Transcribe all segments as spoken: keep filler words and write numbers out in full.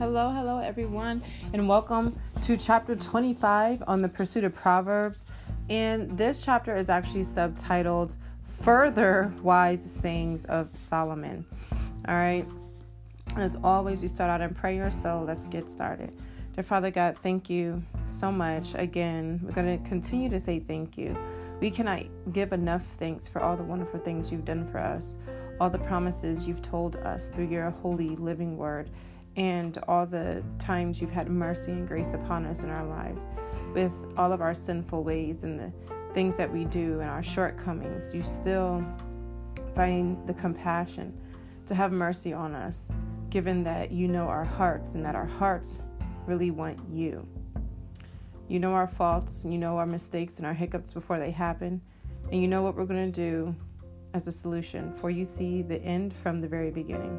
Hello, hello everyone, and welcome to chapter twenty-five on the pursuit of Proverbs. And this chapter is actually subtitled Further Wise Sayings of Solomon. All right. As always, we start out in prayer, so let's get started. Dear Father God, thank you so much. Again, we're going to continue to say thank you. We cannot give enough thanks for all the wonderful things you've done for us, all the promises you've told us through your holy living word, and all the times you've had mercy and grace upon us in our lives. With all of our sinful ways and the things that we do and our shortcomings, you still find the compassion to have mercy on us, given that you know our hearts and that our hearts really want you. You know our faults, you know our mistakes and our hiccups before they happen, and you know what we're going to do as a solution, for you see the end from the very beginning.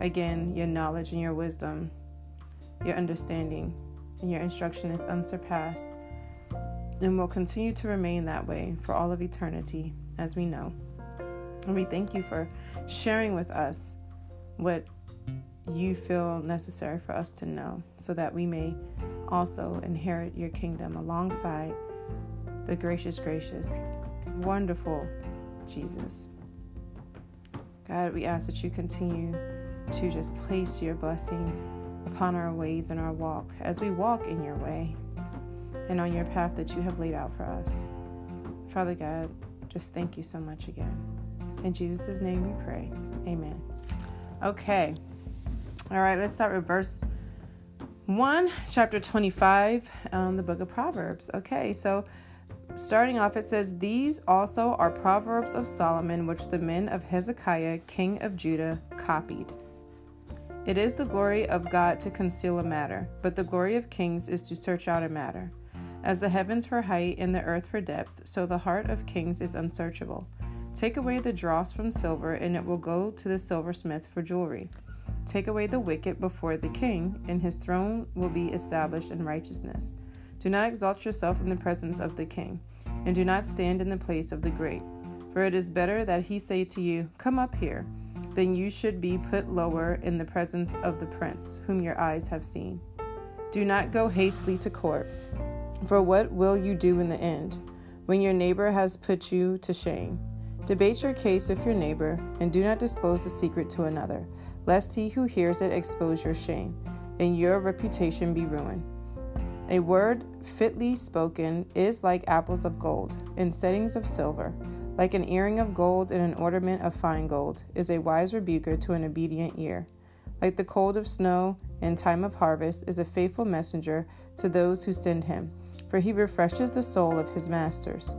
Again, your knowledge and your wisdom, your understanding, and your instruction is unsurpassed, and will continue to remain that way for all of eternity, as we know. And we thank you for sharing with us what you feel necessary for us to know, so that we may also inherit your kingdom alongside the gracious, gracious, wonderful Jesus. God, we ask that you continue to just place your blessing upon our ways and our walk as we walk in your way and on your path that you have laid out for us. Father God, just thank you so much again. In Jesus' name we pray. Amen. Okay. All right, let's start with verse one, chapter twenty-five, um, the book of Proverbs. Okay, so starting off, it says, "These also are Proverbs of Solomon, which the men of Hezekiah, king of Judah, copied. It is the glory of God to conceal a matter, but the glory of kings is to search out a matter. As the heavens for height and the earth for depth, so the heart of kings is unsearchable. Take away the dross from silver, and it will go to the silversmith for jewelry. Take away the wicked before the king, and his throne will be established in righteousness. Do not exalt yourself in the presence of the king, and do not stand in the place of the great. For it is better that he say to you, 'Come up here,' than you should be put lower in the presence of the prince, whom your eyes have seen. Do not go hastily to court, for what will you do in the end, when your neighbor has put you to shame? Debate your case with your neighbor, and do not disclose the secret to another, lest he who hears it expose your shame, and your reputation be ruined. A word fitly spoken is like apples of gold in settings of silver, like an earring of gold and an ornament of fine gold, is a wise rebuker to an obedient ear. Like the cold of snow in time of harvest is a faithful messenger to those who send him, for he refreshes the soul of his masters.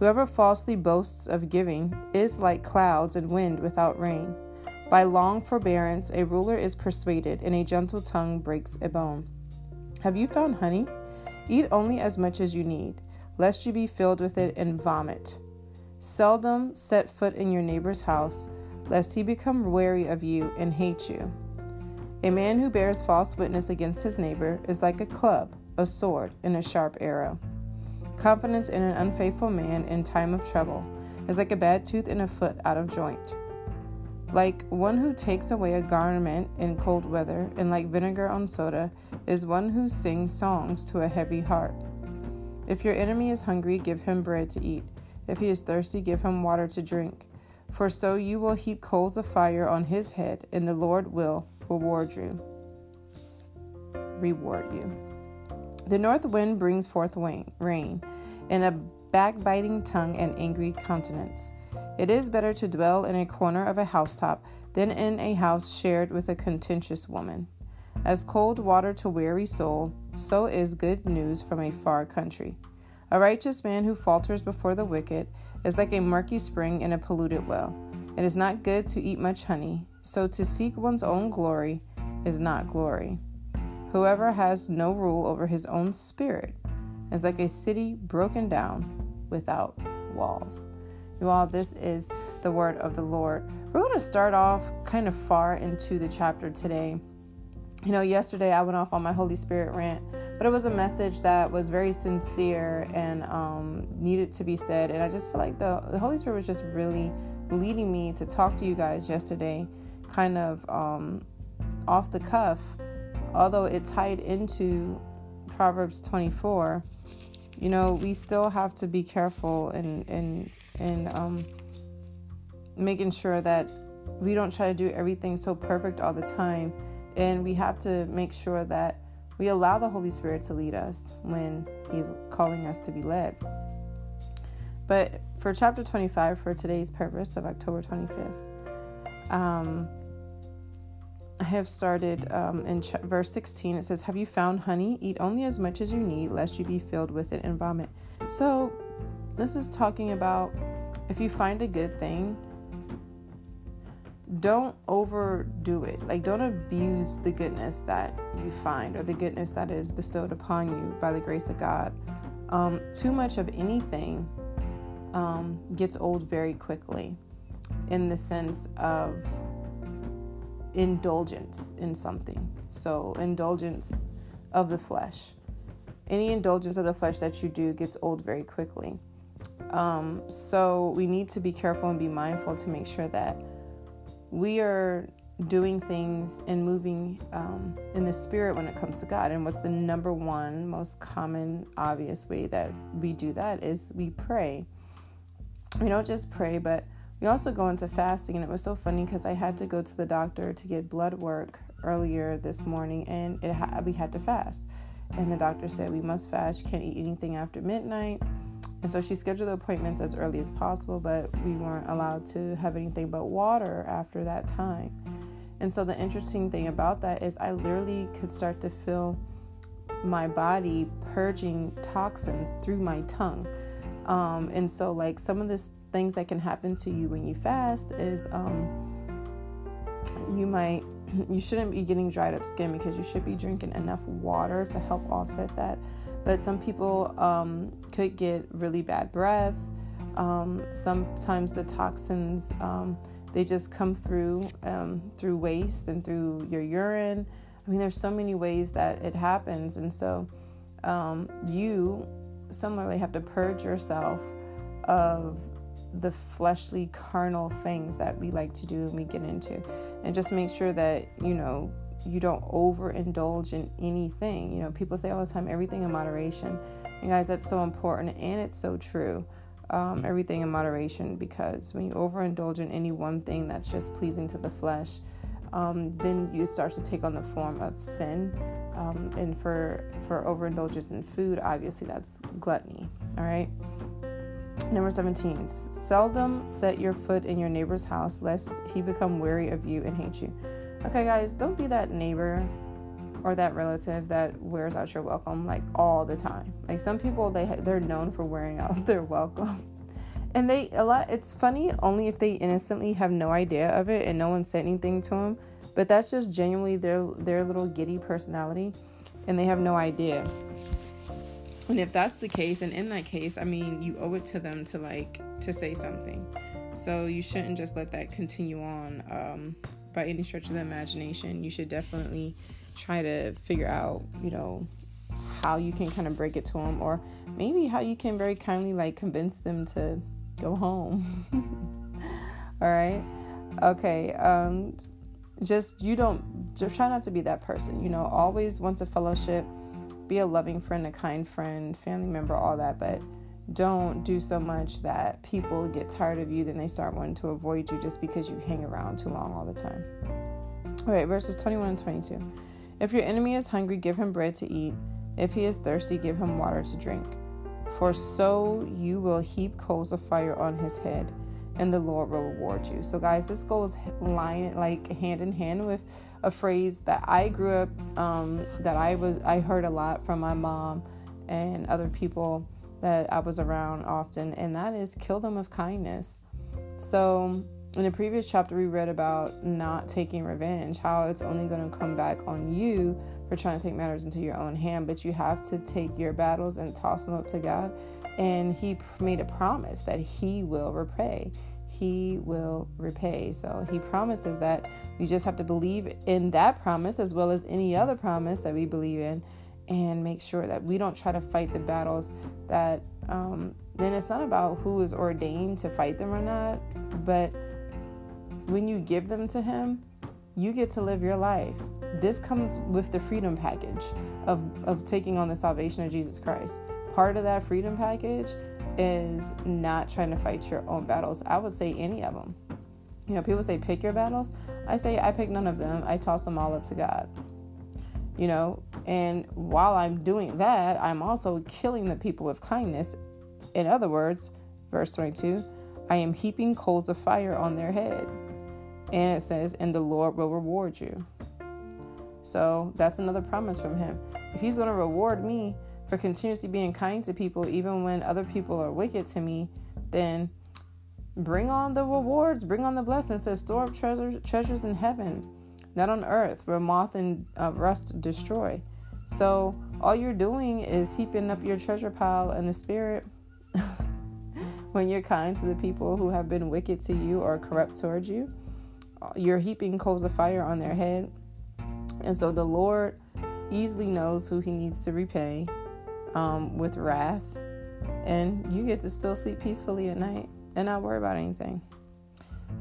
Whoever falsely boasts of giving is like clouds and wind without rain. By long forbearance a ruler is persuaded, and a gentle tongue breaks a bone. Have you found honey? Eat only as much as you need, lest you be filled with it and vomit. Seldom set foot in your neighbor's house, lest he become weary of you and hate you. A man who bears false witness against his neighbor is like a club, a sword, and a sharp arrow. Confidence in an unfaithful man in time of trouble is like a bad tooth and a foot out of joint. Like one who takes away a garment in cold weather, and like vinegar on soda, is one who sings songs to a heavy heart. If your enemy is hungry, give him bread to eat. If he is thirsty, give him water to drink. For so you will heap coals of fire on his head, and the Lord will reward you. Reward you. The north wind brings forth rain, and a backbiting tongue and angry countenance. It is better to dwell in a corner of a housetop than in a house shared with a contentious woman. As cold water to weary soul, so is good news from a far country. A righteous man who falters before the wicked is like a murky spring in a polluted well. It is not good to eat much honey, so to seek one's own glory is not glory. Whoever has no rule over his own spirit is like a city broken down without walls." You all, this is the word of the Lord. We're going to start off kind of far into the chapter today. You know, yesterday I went off on my Holy Spirit rant, but it was a message that was very sincere and um, needed to be said. And I just feel like the, the Holy Spirit was just really leading me to talk to you guys yesterday, kind of um, off the cuff although it tied into Proverbs twenty-four, you know, we still have to be careful in in, in um, making sure that we don't try to do everything so perfect all the time. And we have to make sure that we allow the Holy Spirit to lead us when he's calling us to be led. But for chapter twenty-five, for today's purpose of October twenty-fifth, um, I have started um, in ch- verse sixteen. It says, "Have you found honey? Eat only as much as you need, lest you be filled with it and vomit." So this is talking about if you find a good thing, don't overdo it. Like, don't abuse the goodness that you find or the goodness that is bestowed upon you by the grace of God. Um, too much of anything um, gets old very quickly, in the sense of indulgence in something. So indulgence of the flesh. Any indulgence of the flesh that you do gets old very quickly. Um, so we need to be careful and be mindful to make sure that we are doing things and moving um, in the spirit when it comes to God. And what's the number one most common, obvious way that we do that is we pray. We don't just pray, but we also go into fasting. And it was so funny because I had to go to the doctor to get blood work earlier this morning, and it ha- we had to fast. And the doctor said, we must fast. You can't eat anything after midnight. And so she scheduled the appointments as early as possible, but we weren't allowed to have anything but water after that time. And so the interesting thing about that is I literally could start to feel my body purging toxins through my tongue. Um, and so like some of these things that can happen to you when you fast is um, you might, you shouldn't be getting dried up skin because you should be drinking enough water to help offset that. But some people um, could get really bad breath. Um, sometimes the toxins, um, they just come through, um, through waste and through your urine. I mean, there's so many ways that it happens. And so um, you similarly have to purge yourself of the fleshly carnal things that we like to do and we get into. And just make sure that, you know, you don't overindulge in anything. You know, people say all the time, everything in moderation. And guys, that's so important, and it's so true. Um, everything in moderation, because when you overindulge in any one thing that's just pleasing to the flesh, um, then you start to take on the form of sin. Um, and for, for overindulgence in food, obviously that's gluttony, all right? Number seventeen, seldom set your foot in your neighbor's house, lest he become weary of you and hate you. Okay, guys, don't be that neighbor or that relative that wears out your welcome, like, all the time. Like, some people, they, they're known for wearing out their welcome. And they, a lot, it's funny only if they innocently have no idea of it and no one said anything to them. But that's just genuinely their, their little giddy personality, and they have no idea. And if that's the case, and in that case, I mean, you owe it to them to, like, to say something. So you shouldn't just let that continue on, um... by any stretch of the imagination. You should definitely try to figure out, you know, how you can kind of break it to them, or maybe how you can very kindly, like, convince them to go home. All right. Okay. Um, just, you don't, just try not to be that person, you know, always want to fellowship, be a loving friend, a kind friend, family member, all that, but don't do so much that people get tired of you, then they start wanting to avoid you just because you hang around too long all the time. All right, verses twenty-one and twenty-two. If your enemy is hungry, give him bread to eat. If he is thirsty, give him water to drink. For so you will heap coals of fire on his head, and the Lord will reward you. So, guys, this goes line, like hand in hand with a phrase that I grew up, um, that I was I heard a lot from my mom and other people that I was around often, and that is kill them with kindness. So in the previous chapter, we read about not taking revenge, how it's only going to come back on you for trying to take matters into your own hand, but you have to take your battles and toss them up to God. And he made a promise that he will repay. He will repay. So he promises that. We just have to believe in that promise as well as any other promise that we believe in, and make sure that we don't try to fight the battles that um, then it's not about who is ordained to fight them or not, but when you give them to him, you get to live your life. This comes with the freedom package of, of taking on the salvation of Jesus Christ. Part of that freedom package is not trying to fight your own battles. I would say any of them. You know, people say pick your battles. I say I pick none of them. I toss them all up to God. You know, and while I'm doing that, I'm also killing the people with kindness. In other words, verse twenty-two, I am heaping coals of fire on their head. And it says, and the Lord will reward you. So that's another promise from him. If he's going to reward me for continuously being kind to people, even when other people are wicked to me, then bring on the rewards, bring on the blessings. It says, store up treasures, treasures in heaven, not on earth, where moth and uh, rust destroy. So all you're doing is heaping up your treasure pile in the spirit when you're kind to the people who have been wicked to you or corrupt towards you. You're heaping coals of fire on their head. And so the Lord easily knows who he needs to repay um, with wrath. And you get to still sleep peacefully at night and not worry about anything.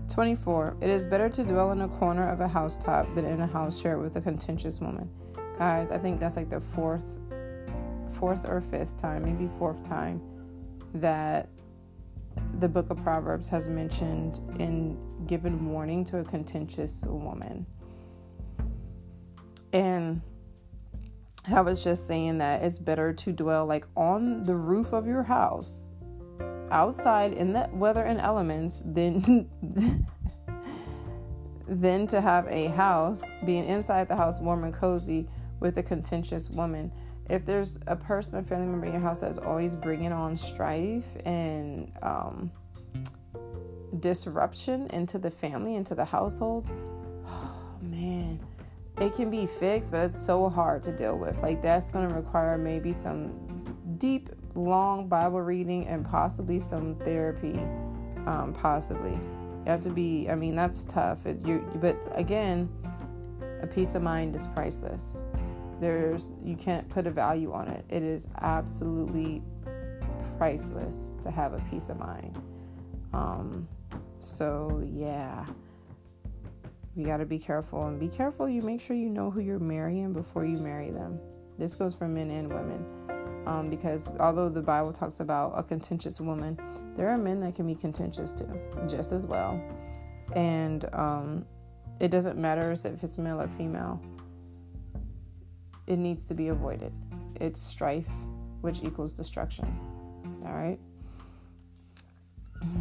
twenty-four, it is better to dwell in a corner of a housetop than in a house shared with a contentious woman. Guys, I think that's like the fourth, fourth or fifth time, maybe fourth time, that the book of Proverbs has mentioned and given warning to a contentious woman. And I was just saying that it's better to dwell like on the roof of your house, outside in the weather and elements, than than to have a house, being inside the house warm and cozy with a contentious woman. If there's a person, a family member in your house that's always bringing on strife and um, disruption into the family, into the household, oh man, it can be fixed, but it's so hard to deal with. Like, that's going to require maybe some deep, long Bible reading and possibly some therapy, um, possibly. You have to be, I mean, that's tough. It, you, but again, a peace of mind is priceless. There's, you can't put a value on it. It is absolutely priceless to have a peace of mind. Um, so yeah, we got to be careful, and be careful. You make sure you know who you're marrying before you marry them. This goes for men and women. Um, because although the Bible talks about a contentious woman, there are men that can be contentious too, just as well. And, um, it doesn't matter if it's male or female. It needs to be avoided. It's strife, which equals destruction. All right.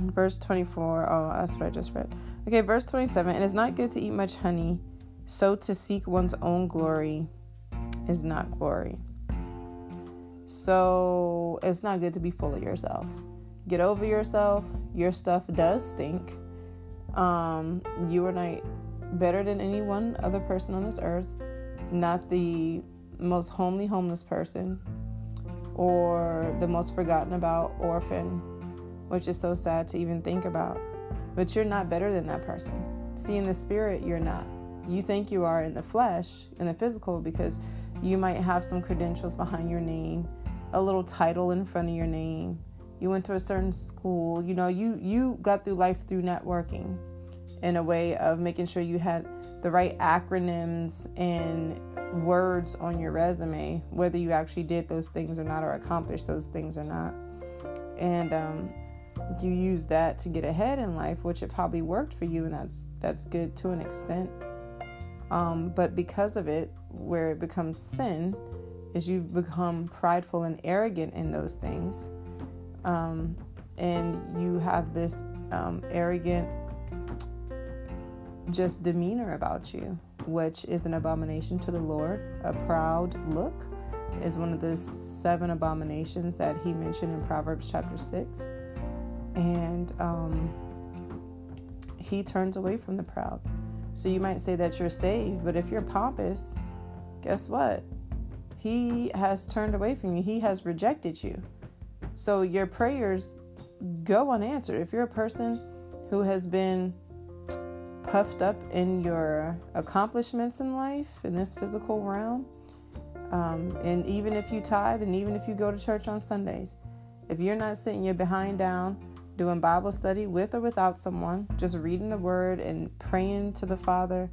Verse twenty-four. Oh, that's what I just read. Okay. Verse twenty-seven. It is not good to eat much honey. So to seek one's own glory is not glory. So it's not good to be full of yourself. Get over yourself. Your stuff does stink. Um, you are not better than any one other person on this earth. Not the most homely homeless person, or the most forgotten about orphan, which is so sad to even think about. But you're not better than that person. See, in the spirit, you're not. You think you are in the flesh, in the physical, because you might have some credentials behind your name, a little title in front of your name. You went to a certain school. You know, you, you got through life through networking, in a way of making sure you had the right acronyms and words on your resume, whether you actually did those things or not, or accomplished those things or not. And um, you use that to get ahead in life, which it probably worked for you, and that's that's good to an extent. Um, but because of it, where it becomes sin, is you've become prideful and arrogant in those things. Um, and you have this um, arrogant, just demeanor about you, which is an abomination to the Lord. A proud look is one of the seven abominations that he mentioned in Proverbs chapter six. And um, he turns away from the proud. So you might say that you're saved, but if you're pompous, guess what? He has turned away from you. He has rejected you. So your prayers go unanswered. If you're a person who has been puffed up in your accomplishments in life, in this physical realm, um, and even if you tithe, and even if you go to church on Sundays, if you're not sitting your behind down doing Bible study with or without someone, just reading the word and praying to the Father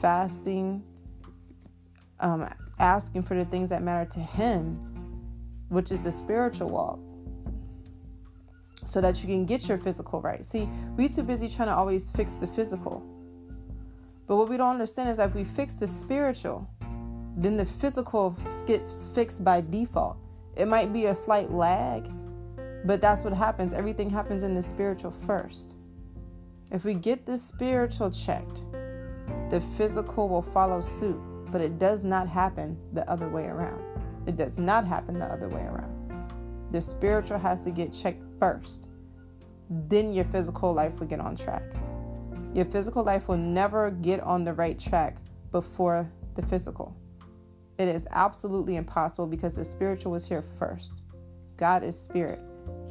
fasting, um, asking for the things that matter to Him, which is the spiritual walk, so that you can get your physical right. See, we too busy trying to always fix the physical. But what we don't understand is that if we fix the spiritual, then the physical gets fixed by default. It might be a slight lag, but that's what happens. Everything happens in the spiritual first. If we get the spiritual checked, the physical will follow suit, but it does not happen the other way around. It does not happen the other way around. The spiritual has to get checked first. Then your physical life will get on track. Your physical life will never get on the right track before the physical. It is absolutely impossible, because the spiritual was here first. God is spirit.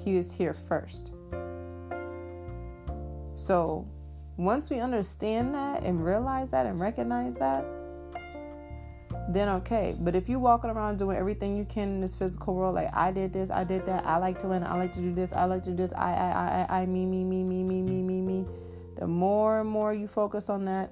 He is here first. So once we understand that and realize that and recognize that, then okay. But if you're walking around doing everything you can in this physical world, like I did this, I did that, I like to win, I like to do this, I like to do this, I, I, I, I, I, me, me, me, me, me, me, me, me. The more and more you focus on that,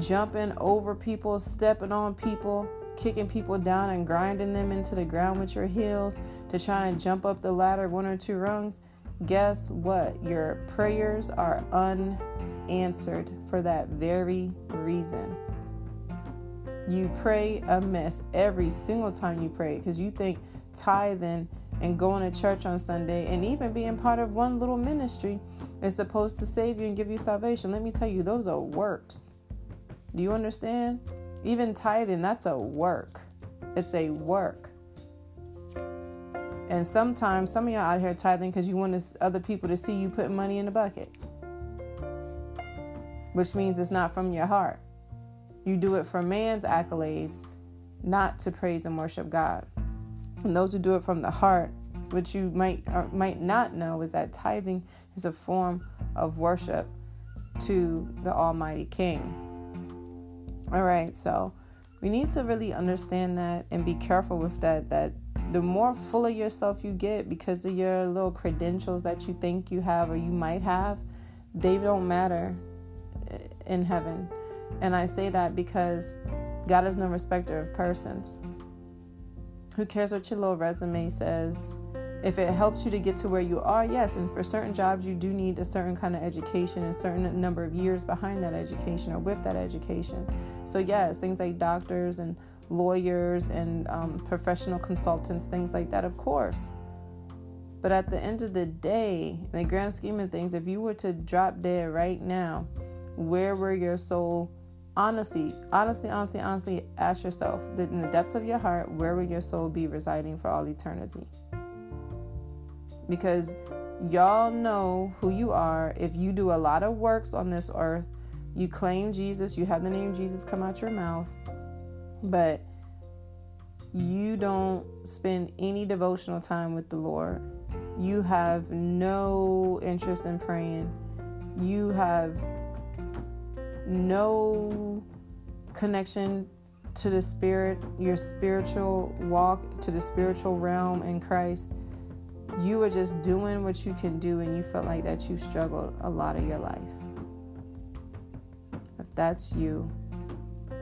jumping over people, stepping on people, kicking people down and grinding them into the ground with your heels to try and jump up the ladder one or two rungs, guess what? Your prayers are unanswered for that very reason. You pray amiss every single time you pray, because you think tithing and going to church on Sunday and even being part of one little ministry is supposed to save you and give you salvation. Let me tell you, those are works. Do you understand? Even tithing, that's a work. It's a work. And sometimes some of y'all out here tithing because you want other people to see you putting money in the bucket, which means it's not from your heart. You do it for man's accolades, not to praise and worship God. And those who do it from the heart, which you might or might not know, is that tithing is a form of worship to the Almighty King. All right, so we need to really understand that and be careful with that, that the more full of yourself you get because of your little credentials that you think you have or you might have, they don't matter in heaven. And I say that because God is no respecter of persons. Who cares what your little resume says? If it helps you to get to where you are, yes. And for certain jobs, you do need a certain kind of education and a certain number of years behind that education or with that education. So yes, things like doctors and lawyers and um, professional consultants, things like that, of course. But at the end of the day, in the grand scheme of things, if you were to drop dead right now, where will your soul? Honestly, honestly, honestly, honestly, ask yourself that in the depths of your heart, where will your soul be residing for all eternity? Because y'all know who you are. If you do a lot of works on this earth, you claim Jesus, you have the name Jesus come out your mouth, but you don't spend any devotional time with the Lord. You have no interest in praying. You have no connection to the spirit, your spiritual walk, to the spiritual realm in Christ. You are just doing what you can do, and you feel like that you struggled a lot of your life. If that's you,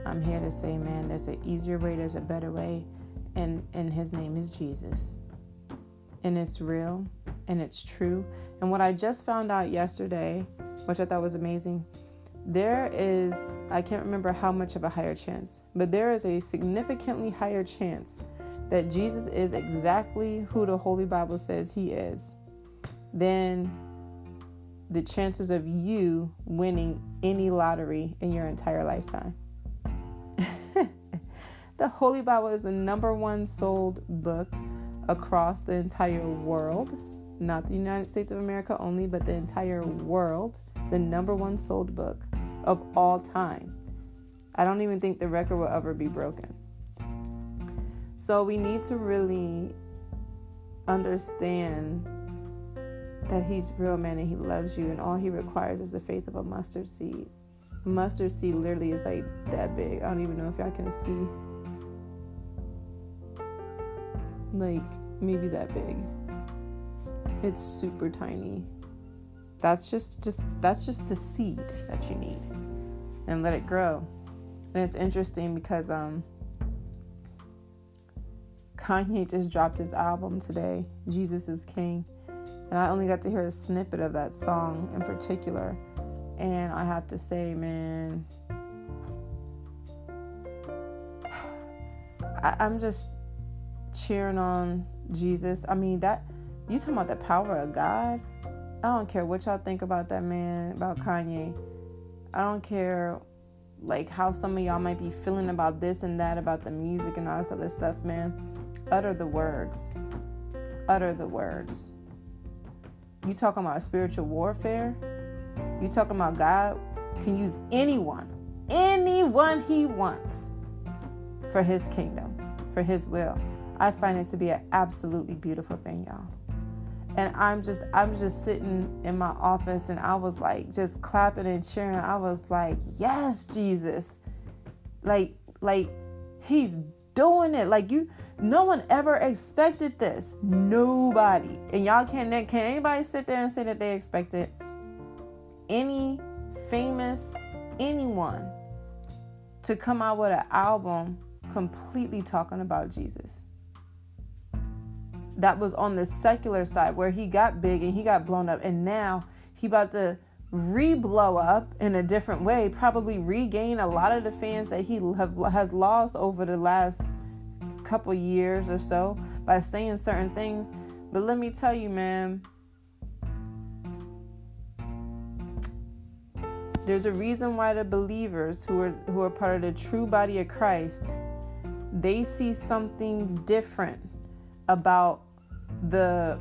I'm here to say, man, there's an easier way, there's a better way, and, and His name is Jesus. And it's real, and it's true. And what I just found out yesterday, which I thought was amazing, there is, I can't remember how much of a higher chance, but there is a significantly higher chance that Jesus is exactly who the Holy Bible says He is, than the chances of you winning any lottery in your entire lifetime. The Holy Bible is the number one sold book across the entire world, not the United States of America only, but the entire world, the number one sold book of all time. I don't even think the record will ever be broken. So we need to really understand that He's real, man, and He loves you, and all He requires is the faith of a mustard seed. Mustard seed literally is like that big. I don't even know if y'all can see. Like, maybe that big. It's super tiny. That's just, just that's just the seed that you need. And let it grow. And it's interesting because um, Kanye just dropped his album today, Jesus is King. And I only got to hear a snippet of that song in particular. And I have to say, man, I, I'm just cheering on Jesus. I mean, that you talking about the power of God? I don't care what y'all think about that man, about Kanye. I don't care, like, how some of y'all might be feeling about this and that, about the music and all this other stuff, man. Utter the words. Utter the words. You talking about spiritual warfare? You talking about God can use anyone, anyone he wants for his kingdom, for his will. I find it to be an absolutely beautiful thing, y'all. And I'm just, I'm just sitting in my office, and I was like, just clapping and cheering. I was like, yes, Jesus, like, like he's doing it. Like you, no one ever expected this. Nobody. And y'all can't, can anybody sit there and say that they expected any famous anyone to come out with an album completely talking about Jesus? That was on the secular side where he got big and he got blown up, and now he about to re-blow up in a different way, probably regain a lot of the fans that he have, has lost over the last couple years or so by saying certain things. But let me tell you, man, there's a reason why the believers who are who are part of the true body of Christ, they see something different about the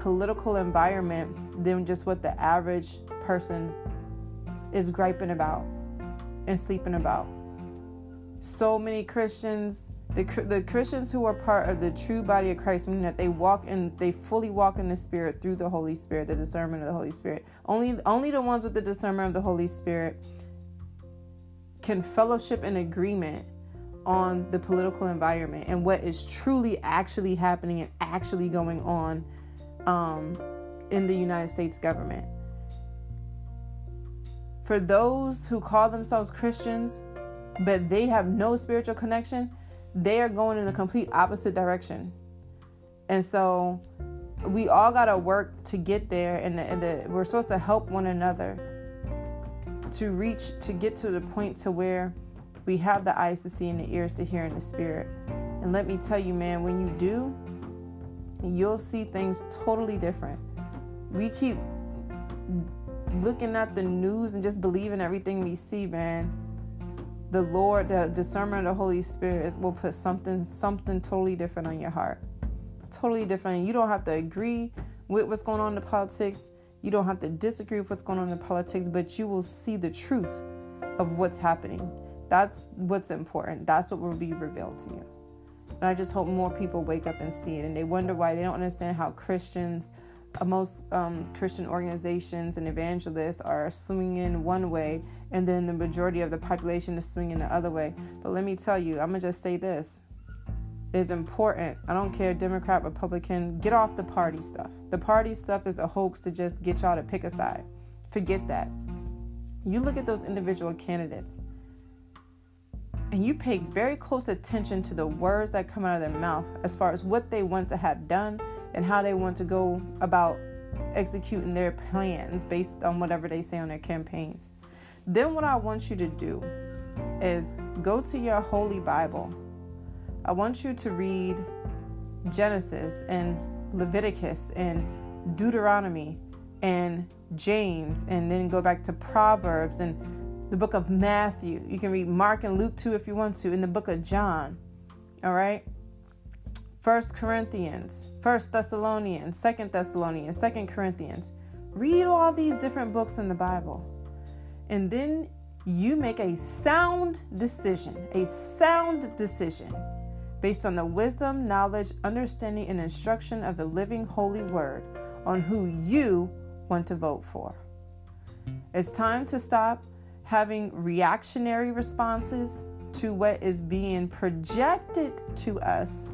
political environment than just what the average person is griping about and sleeping about. So many Christians, the the Christians who are part of the true body of Christ, meaning that they walk in, they fully walk in the Spirit through the Holy Spirit, the discernment of the Holy Spirit. Only only the ones with the discernment of the Holy Spirit can fellowship in agreement on the political environment and what is truly actually happening and actually going on um, in the United States government. For those who call themselves Christians, but they have no spiritual connection, they are going in the complete opposite direction. And so we all got to work to get there, and, the, and the, we're supposed to help one another to reach, to get to the point to where we have the eyes to see and the ears to hear in the Spirit. And let me tell you, man, when you do, you'll see things totally different. We keep looking at the news and just believing everything we see, man. The Lord, the discernment of the Holy Spirit will put something, something totally different on your heart. Totally different. You don't have to agree with what's going on in the politics. You don't have to disagree with what's going on in the politics, but you will see the truth of what's happening. That's what's important. That's what will be revealed to you. And I just hope more people wake up and see it. And they wonder why they don't understand how Christians, most um, Christian organizations and evangelists are swinging one way, and then the majority of the population is swinging the other way. But let me tell you, I'm going to just say this. It is important. I don't care, Democrat, Republican, get off the party stuff. The party stuff is a hoax to just get y'all to pick a side. Forget that. You look at those individual candidates, and you pay very close attention to the words that come out of their mouth as far as what they want to have done and how they want to go about executing their plans based on whatever they say on their campaigns. Then what I want you to do is go to your Holy Bible. I want you to read Genesis and Leviticus and Deuteronomy and James, and then go back to Proverbs and the book of Matthew. You can read Mark and Luke too if you want to, in the book of John. All right? First Corinthians, First Thessalonians, Second Thessalonians, Second Corinthians. Read all these different books in the Bible. And then you make a sound decision, a sound decision based on the wisdom, knowledge, understanding, and instruction of the living holy word on who you want to vote for. It's time to stop having reactionary responses to what is being projected to us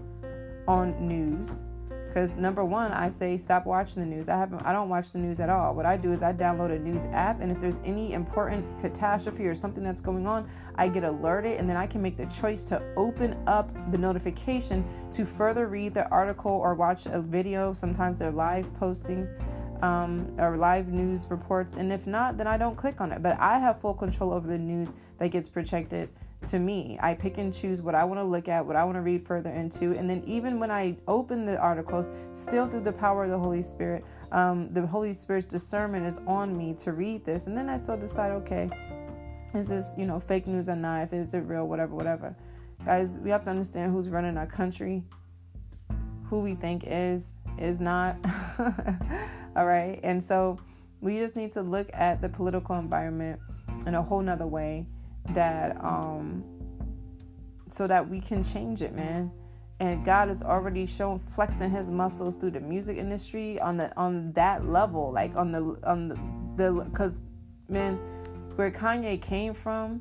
on news, Because number one, I say stop watching the news. I haven't. I don't watch the news at all. What I do is I download a news app, and if there's any important catastrophe or something that's going on, I get alerted, and then I can make the choice to open up the notification to further read the article or watch a video. Sometimes they're live postings um, or live news reports, and if not, then I don't click on it. But I have full control over the news that gets projected to me. I pick and choose what I want to look at, what I want to read further into. And then even when I open the articles, still through the power of the Holy Spirit, um, the Holy Spirit's discernment is on me to read this. And then I still decide, okay, is this, you know, fake news or not? Is it real? Whatever, whatever. Guys, we have to understand who's running our country, who we think is, is not. All right. And so we just need to look at the political environment in a whole nother way, that um so that we can change it, man. And God is already showing, flexing his muscles through the music industry on the on that level, like on the on the, the cause, man, where Kanye came from,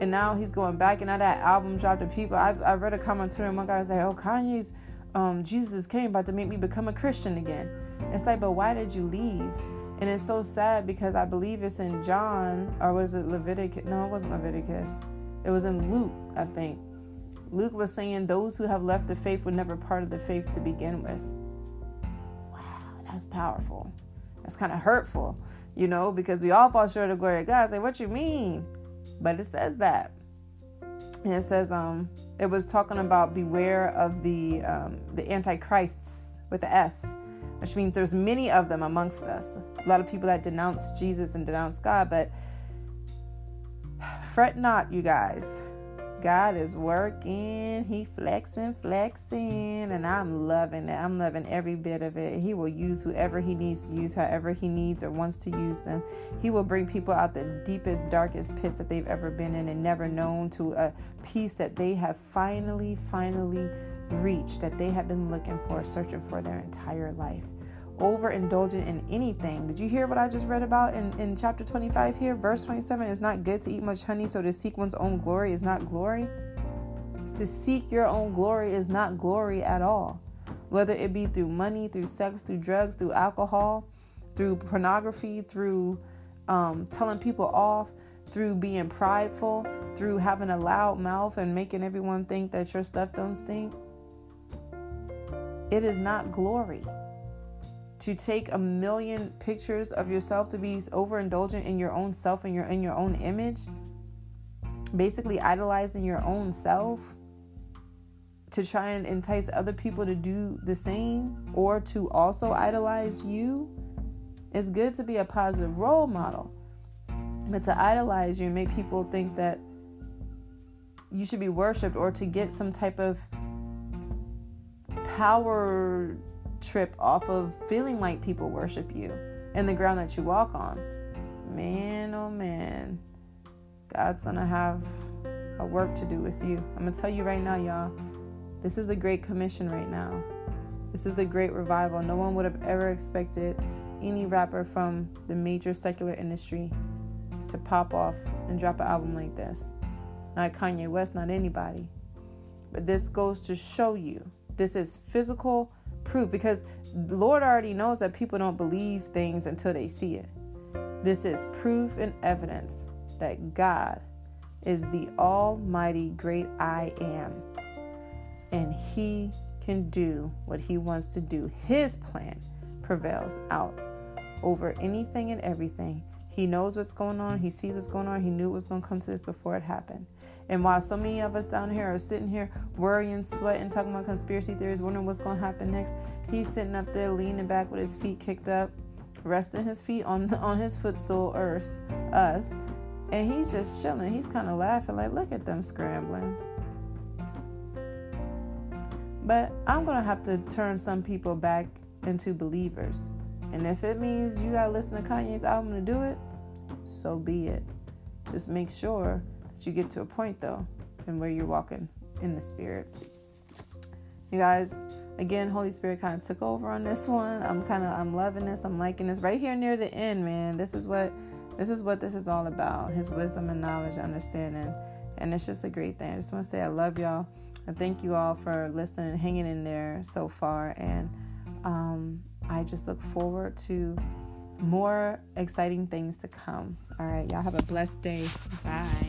and now he's going back. And now that album dropped, and people, I I read a comment on Twitter, and one guy was like, oh, Kanye's um Jesus is King about to make me become a Christian again. It's like, but why did you leave? And it's so sad, because I believe it's in John, or was it Leviticus? No, it wasn't Leviticus. It was in Luke, I think. Luke was saying those who have left the faith were never part of the faith to begin with. Wow, that's powerful. That's kind of hurtful, you know, because we all fall short of the glory of God. I say, what you mean? But it says that. And it says, um, it was talking about beware of the um, the antichrists with the S, which means there's many of them amongst us. A lot of people that denounce Jesus and denounce God. But fret not, you guys. God is working. He flexing, flexing. And I'm loving it. I'm loving every bit of it. He will use whoever he needs to use, however he needs or wants to use them. He will bring people out the deepest, darkest pits that they've ever been in and never known, to a peace that they have finally, finally reach, that they have been looking for, searching for their entire life. Overindulgent in anything. Did you hear what I just read about in, in chapter twenty-five here? Verse twenty-seven, it's not good to eat much honey, so to seek one's own glory is not glory. To seek your own glory is not glory at all. Whether it be through money, through sex, through drugs, through alcohol, through pornography, through um, telling people off, through being prideful, through having a loud mouth and making everyone think that your stuff don't stink. It is not glory to take a million pictures of yourself, to be overindulgent in your own self and your in your own image, basically idolizing your own self to try and entice other people to do the same or to also idolize you. It's good to be a positive role model, but to idolize you and make people think that you should be worshipped, or to get some type of power trip off of feeling like people worship you and the ground that you walk on. Man, oh man, God's gonna have a work to do with you. I'm gonna tell you right now, y'all, this is the Great Commission right now. This is the Great Revival. No one would have ever expected any rapper from the major secular industry to pop off and drop an album like this. Not Kanye West, not anybody. But this goes to show you, this is physical proof, because the Lord already knows that people don't believe things until they see it. This is proof and evidence that God is the almighty great I am, and he can do what he wants to do. His plan prevails out over anything and everything. He knows what's going on. He sees what's going on. He knew it was going to come to this before it happened. And while so many of us down here are sitting here worrying, sweating, talking about conspiracy theories, wondering what's going to happen next, he's sitting up there leaning back with his feet kicked up, resting his feet on on his footstool, earth, us. And he's just chilling. He's kind of laughing like, look at them scrambling. But I'm going to have to turn some people back into believers. And if it means you gotta listen to Kanye's album to do it, so be it. Just make sure that you get to a point, though, and where you're walking in the Spirit. You guys, again, Holy Spirit kind of took over on this one. I'm kind of, I'm loving this. I'm liking this. Right here near the end, man. This is what, this is what this is all about. His wisdom and knowledge and understanding. And it's just a great thing. I just want to say I love y'all. I thank you all for listening and hanging in there so far. And um, I just look forward to more exciting things to come. All right, y'all have a blessed day. Bye.